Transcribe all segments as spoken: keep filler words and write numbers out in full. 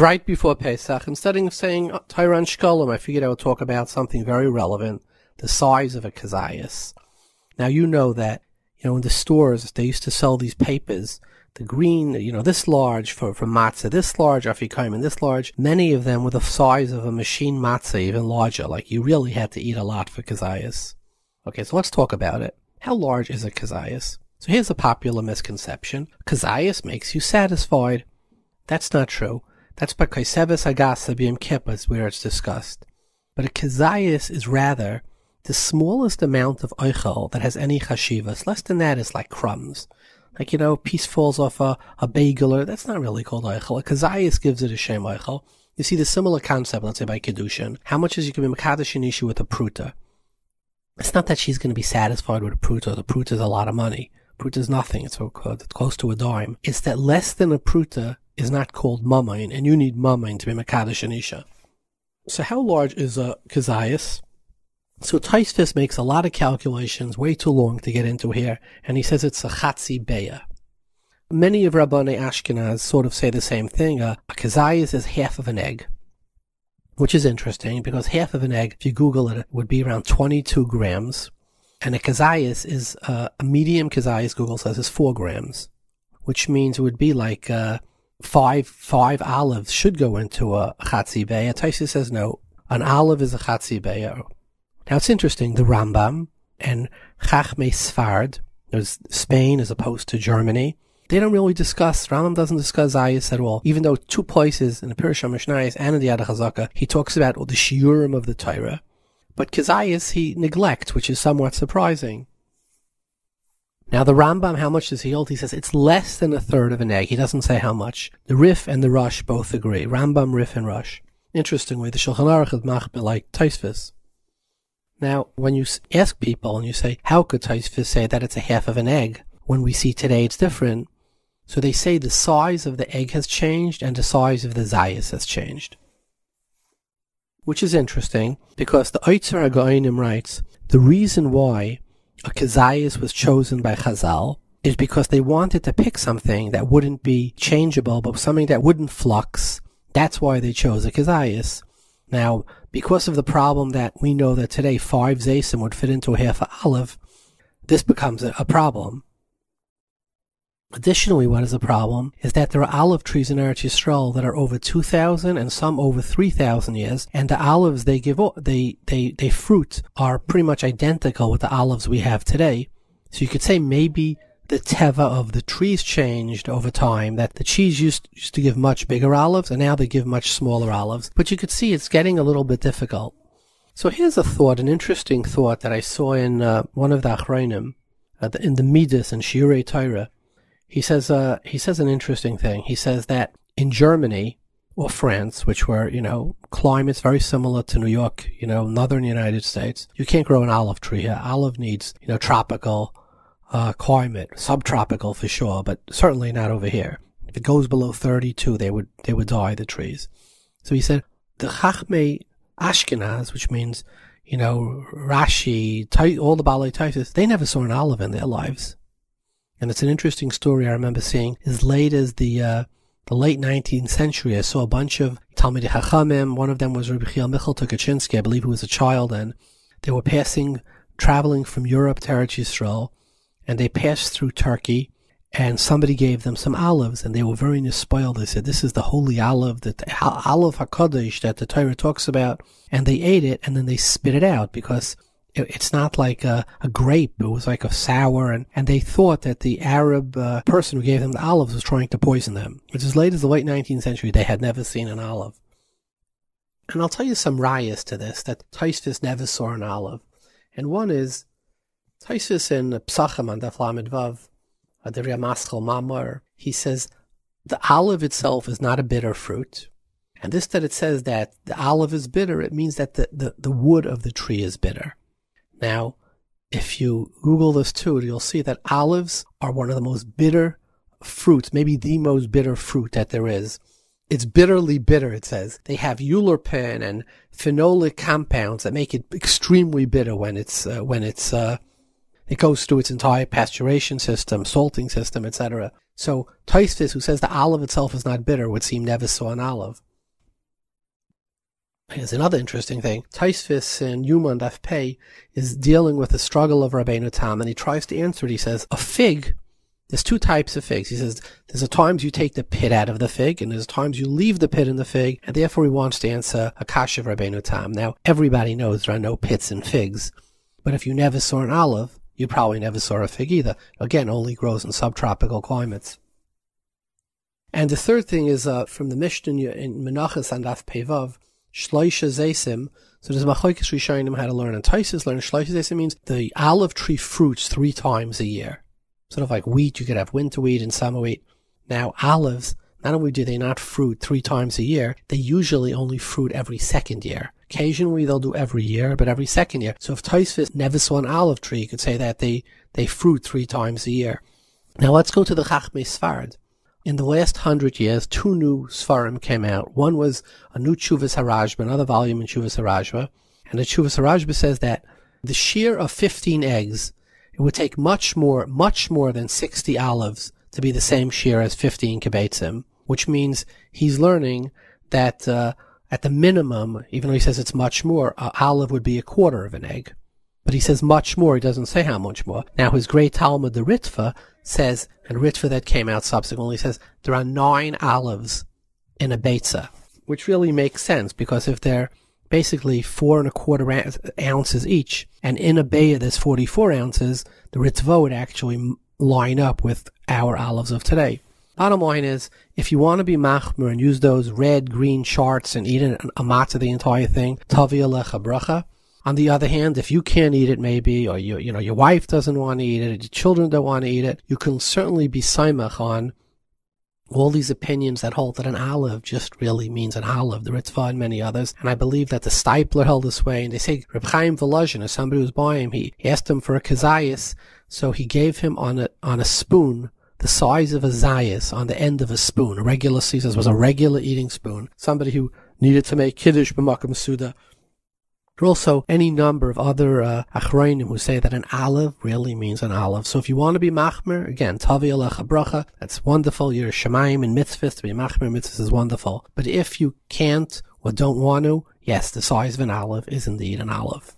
right before Pesach, instead of saying oh, Torah and Shkolim, I figured I would talk about something very relevant, the size of a Kezayis. Now, you know that, you know, in the stores, they used to sell these papers, the green, you know, this large for, for matzah, this large, afikoman, this large. Many of them were the size of a machine matzah, even larger. Like, you really had to eat a lot for Kezayis. Okay, so let's talk about it. How large is a Kezayis? So here's a popular misconception. Kezayis makes you satisfied. That's not true. That's by chashivas agasa b'yom kippur is where it's discussed. But a Kezayis is rather the smallest amount of eichel that has any chashivas. Less than that is like crumbs. Like, you know, a piece falls off a, a bagel, or that's not really called eichel. A Kezayis gives it a shem eichel. You see the similar concept, let's say, by kedushin. How much is you can be mekadesh an issue with a pruta? It's not that she's going to be satisfied with a pruta. The pruta is a lot of money. Pruta is nothing. It's close to a dime. It's that less than a pruta is not called mamain, and you need mamain to be mekadesh an isha. So how large is a Kezayis? So Ticefist makes a lot of calculations, way too long to get into here, and he says it's a chatzi beya. Many of Rabbani Ashkenaz sort of say the same thing. Uh, a Kezayis is half of an egg, which is interesting because half of an egg, if you Google it, it would be around twenty-two grams, and a Kezayis is, uh, a medium Kezayis, Google says, is four grams, which means it would be like uh, five five olives should go into a chatzi beya. Ticefist says no, an olive is a chatzi beya. Now, it's interesting, the Rambam and Chachme Sfard, there's Spain as opposed to Germany, they don't really discuss, Rambam doesn't discuss Zayis at all, even though two places in the Pirush Mishnayos and in the Yad of Chazaka, he talks about all the shiurim of the Torah, but Kezayis he neglects, which is somewhat surprising. Now, the Rambam, how much does he hold? He says it's less than a third of an egg. He doesn't say how much. The Rif and the Rosh both agree. Rambam, Rif, and Rosh. Interestingly, the Shulchan Aruch is machmir like Ticefist. Now, when you ask people and you say, how could Ticefist say that it's a half of an egg? When we see today it's different. So they say the size of the egg has changed and the size of the Zayis has changed. Which is interesting because the Otzar HaGeonim writes, the reason why a Kezayis was chosen by Chazal is because they wanted to pick something that wouldn't be changeable, but something that wouldn't flux. That's why they chose a Kezayis. Now, because of the problem that we know that today five zaysim would fit into a half an olive, this becomes a, a problem. Additionally, what is a problem is that there are olive trees in Eretz Yisrael that are over two thousand and some over three thousand years, and the olives they give, they, they, they fruit are pretty much identical with the olives we have today. So you could say maybe the teva of the trees changed over time, that the trees used, used to give much bigger olives, and now they give much smaller olives. But you could see it's getting a little bit difficult. So here's a thought, an interesting thought that I saw in uh, one of the Achronim, uh, in the Midas and Shiurei Torah. He says, uh, he says an interesting thing. He says that in Germany or France, which were, you know, climates very similar to New York, you know, northern United States, you can't grow an olive tree here. Olive needs, you know, tropical Uh, climate, subtropical for sure, but certainly not over here. If it goes below thirty-two, they would they would die, the trees. So he said the Chachme Ashkenaz, which means, you know, Rashi, all the Balei Ticefist, they never saw an olive in their lives. And it's an interesting story. I remember seeing as late as the uh, the late nineteenth century. I saw a bunch of Talmidei Chachamim. One of them was Rabbi Chiel Michal Tokaczynski, I believe, who was a child, and they were passing, traveling from Europe to Eretz Yisrael. And they passed through Turkey, and somebody gave them some olives, and they were very despoiled. They said, this is the holy olive, the olive HaKadosh that the Torah talks about. And they ate it, and then they spit it out, because it's not like a, a grape. It was like a sour, and, and they thought that the Arab uh, person who gave them the olives was trying to poison them. Which as late as the late nineteenth century, they had never seen an olive. And I'll tell you some rayas to this, that Ticefist never saw an olive. And one is, Ticefist in Psachim on Daf Vav, the Ramaschal Mamor, he says the olive itself is not a bitter fruit. And this that it says that the olive is bitter, it means that the, the, the wood of the tree is bitter. Now, if you Google this too, you'll see that olives are one of the most bitter fruits, maybe the most bitter fruit that there is. It's bitterly bitter, it says. They have eulerpin and phenolic compounds that make it extremely bitter when it's, uh, when it's, uh, it goes through its entire pasteurization system, salting system, et cetera. So Ticefist, who says the olive itself is not bitter, would seem never saw an olive. Here's another interesting thing. Ticefist in Yuma and Daf Pei is dealing with the struggle of Rabbeinu Tam, and he tries to answer it. He says, a fig, there's two types of figs. He says, there's a times you take the pit out of the fig, and there's times you leave the pit in the fig, and therefore he wants to answer a kasha of Rabbeinu Tam. Now, everybody knows there are no pits in figs, but if you never saw an olive, you probably never saw a fig either. Again, only grows in subtropical climates. And the third thing is uh, from the Mishnah in Menashe and Daf Pei Vav, Shloisha Zaysim. So there's Machlokes Rishonim how to learn, and Taisis learn Shloisha Zaysim means the olive tree fruits three times a year. Sort of like wheat, you could have winter wheat and summer wheat. Now olives, not only do they not fruit three times a year, they usually only fruit every second year. Occasionally they'll do every year, but every second year. So if Ticefist never saw an olive tree, you could say that they, they fruit three times a year. Now let's go to the Chachme Sfard. In the last hundred years, two new Sfarim came out. One was a new Tshuvas HaRajba, another volume in Tshuvas HaRajba. And the Tshuvas HaRajba says that the shear of fifteen eggs, it would take much more, much more than sixty olives to be the same shear as fifteen kibeitzim, which means he's learning that uh, at the minimum, even though he says it's much more, an olive would be a quarter of an egg. But he says much more, he doesn't say how much more. Now his great Talmud, the Ritva, says, and Ritva that came out subsequently says, there are nine olives in a beitza, which really makes sense, because if they're basically four and a quarter ounces each, and in a beya there's forty-four ounces, the Ritva would actually line up with our olives of today. Bottom line is, if you want to be machmer and use those red, green charts and eat a matzah the entire thing, tavi alecha bracha. On the other hand, if you can't eat it maybe, or you, you know, your wife doesn't want to eat it, or your children don't want to eat it, you can certainly be saimach on all these opinions that hold that an olive just really means an olive, the Ritva and many others. And I believe that the Stipler held this way, and they say Reb Chaim Volozhin, or somebody who's buying him, he asked him for a kezayis, so he gave him on a, on a spoon, the size of a Zayis, on the end of a spoon, a regular, he says, was a regular eating spoon, somebody who needed to make kiddush b'makom suda. There are also any number of other uh, achronim who say that an olive really means an olive. So if you want to be machmer, again, tavi alecha bracha, that's wonderful. You're a shemayim in mitzvahs, to be machmer mitzvahs is wonderful. But if you can't or don't want to, yes, the size of an olive is indeed an olive.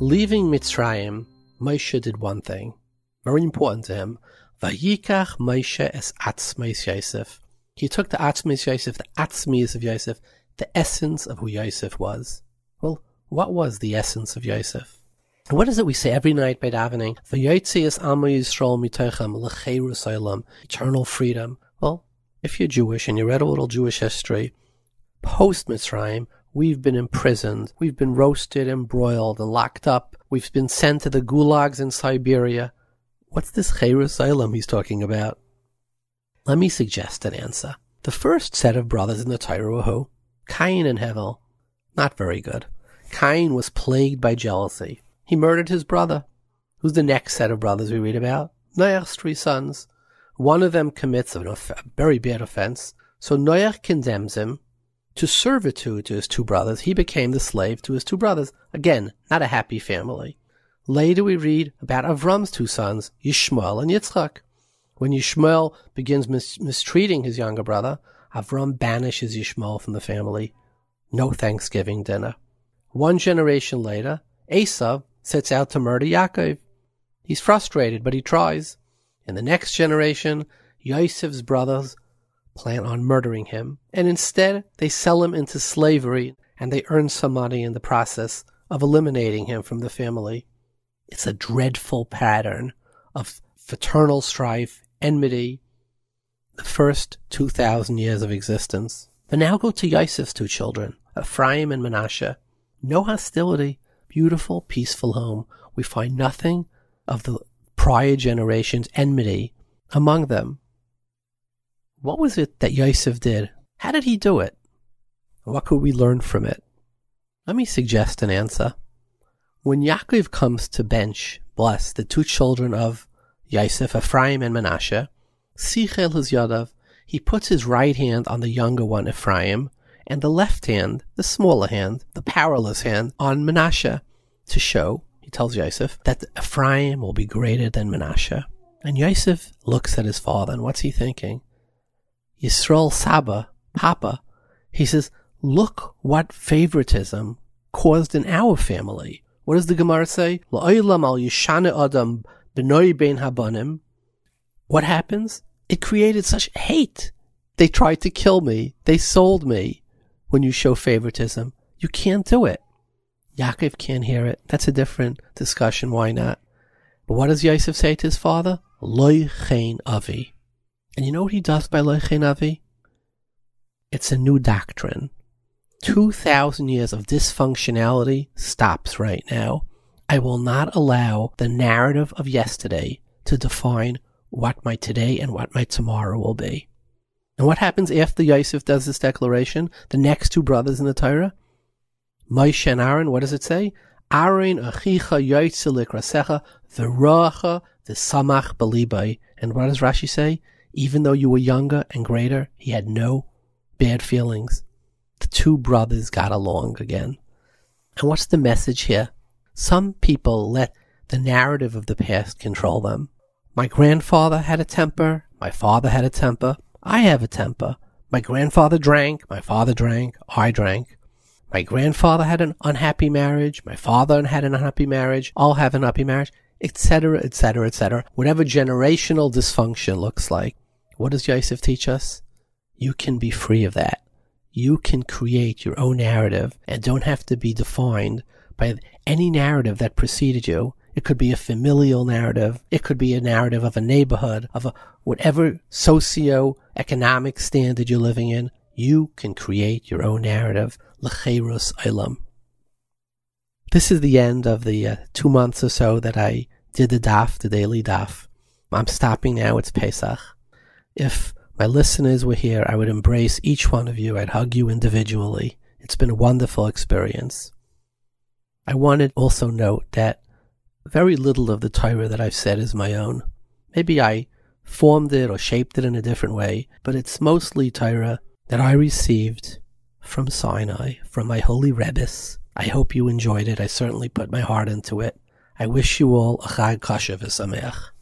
Leaving Mitzrayim, Moshe did one thing, very important to him. Vayikach Moshe es atzmeis Yosef. He took the atzmeis Yosef, the atzmeis of Yosef, the essence of who Yosef was. Well, what was the essence of Yosef? And what is it we say every night by davening? Vayotzi es amo Yisrael mitochem lecherus olam, eternal freedom. Well, if you're Jewish and you read a little Jewish history, post Mitzrayim, we've been imprisoned, we've been roasted and broiled and locked up, we've been sent to the gulags in Siberia. What's this cherus olam he's talking about? Let me suggest an answer. The first set of brothers in the Torah were who? Cain and Hevel. Not very good. Cain was plagued by jealousy. He murdered his brother. Who's the next set of brothers we read about? Noach's three sons. One of them commits a very bad offense, so Noach condemns him to servitude to his two brothers. He became the slave to his two brothers. Again, not a happy family. Later we read about Avram's two sons, Yishmael and Yitzchak. When Yishmael begins mis- mistreating his younger brother, Avram banishes Yishmael from the family. No Thanksgiving dinner. One generation later, Esau sets out to murder Yaakov. He's frustrated, but he tries. In the next generation, Yosef's brothers plan on murdering him, and instead they sell him into slavery, and they earn some money in the process of eliminating him from the family. It's a dreadful pattern of fraternal strife, enmity, the first two thousand years of existence. But now go to Yosef's two children, Ephraim and Menashe. No hostility, beautiful, peaceful home. We find nothing of the prior generation's enmity among them. What was it that Yosef did? How did he do it? What could we learn from it? Let me suggest an answer. When Yaakov comes to bench, bless the two children of Yosef, Ephraim, and Menashe, sichel his yadav, he puts his right hand on the younger one, Ephraim, and the left hand, the smaller hand, the powerless hand, on Menashe, to show, he tells Yosef, that Ephraim will be greater than Menashe. And Yosef looks at his father, and what's he thinking? Yisrael Saba, Papa, he says, look what favoritism caused in our family. What does the Gemara say? La'olam al yishane adam b'noi ben habanim. What happens? It created such hate. They tried to kill me. They sold me. When you show favoritism, you can't do it. Yaakov can't hear it. That's a different discussion. Why not? But what does Yosef say to his father? Loy chen avi. And you know what he does by loy chen avi? It's a new doctrine. two thousand years of dysfunctionality stops right now. I will not allow the narrative of yesterday to define what my today and what my tomorrow will be. And what happens after Yosef does this declaration? The next two brothers in the Torah, Moshe and Aaron, what does it say? Aaron achicha yotze likrasecha v'roacha v'samach b'libai. And what does Rashi say? Even though you were younger and greater, he had no bad feelings. The two brothers got along again. And what's the message here? Some people let the narrative of the past control them. My grandfather had a temper. My father had a temper. I have a temper. My grandfather drank. My father drank. I drank. My grandfather had an unhappy marriage. My father had an unhappy marriage. I'll have an unhappy marriage, et cetera, et cetera, et cetera. Whatever generational dysfunction looks like. What does Yosef teach us? You can be free of that. You can create your own narrative and don't have to be defined by any narrative that preceded you. It could be a familial narrative. It could be a narrative of a neighborhood, of a whatever socio-economic standard you're living in. You can create your own narrative. L'cheirus olam. This is the end of the uh, two months or so that I did the daf, the daily daf. I'm stopping now. It's Pesach. If my listeners were here, I would embrace each one of you. I'd hug you individually. It's been a wonderful experience. I wanted also note that very little of the Torah that I've said is my own. Maybe I formed it or shaped it in a different way, but it's mostly Torah that I received from Sinai, from my holy Rebbes. I hope you enjoyed it. I certainly put my heart into it. I wish you all a Chag Kasher V'Sameach.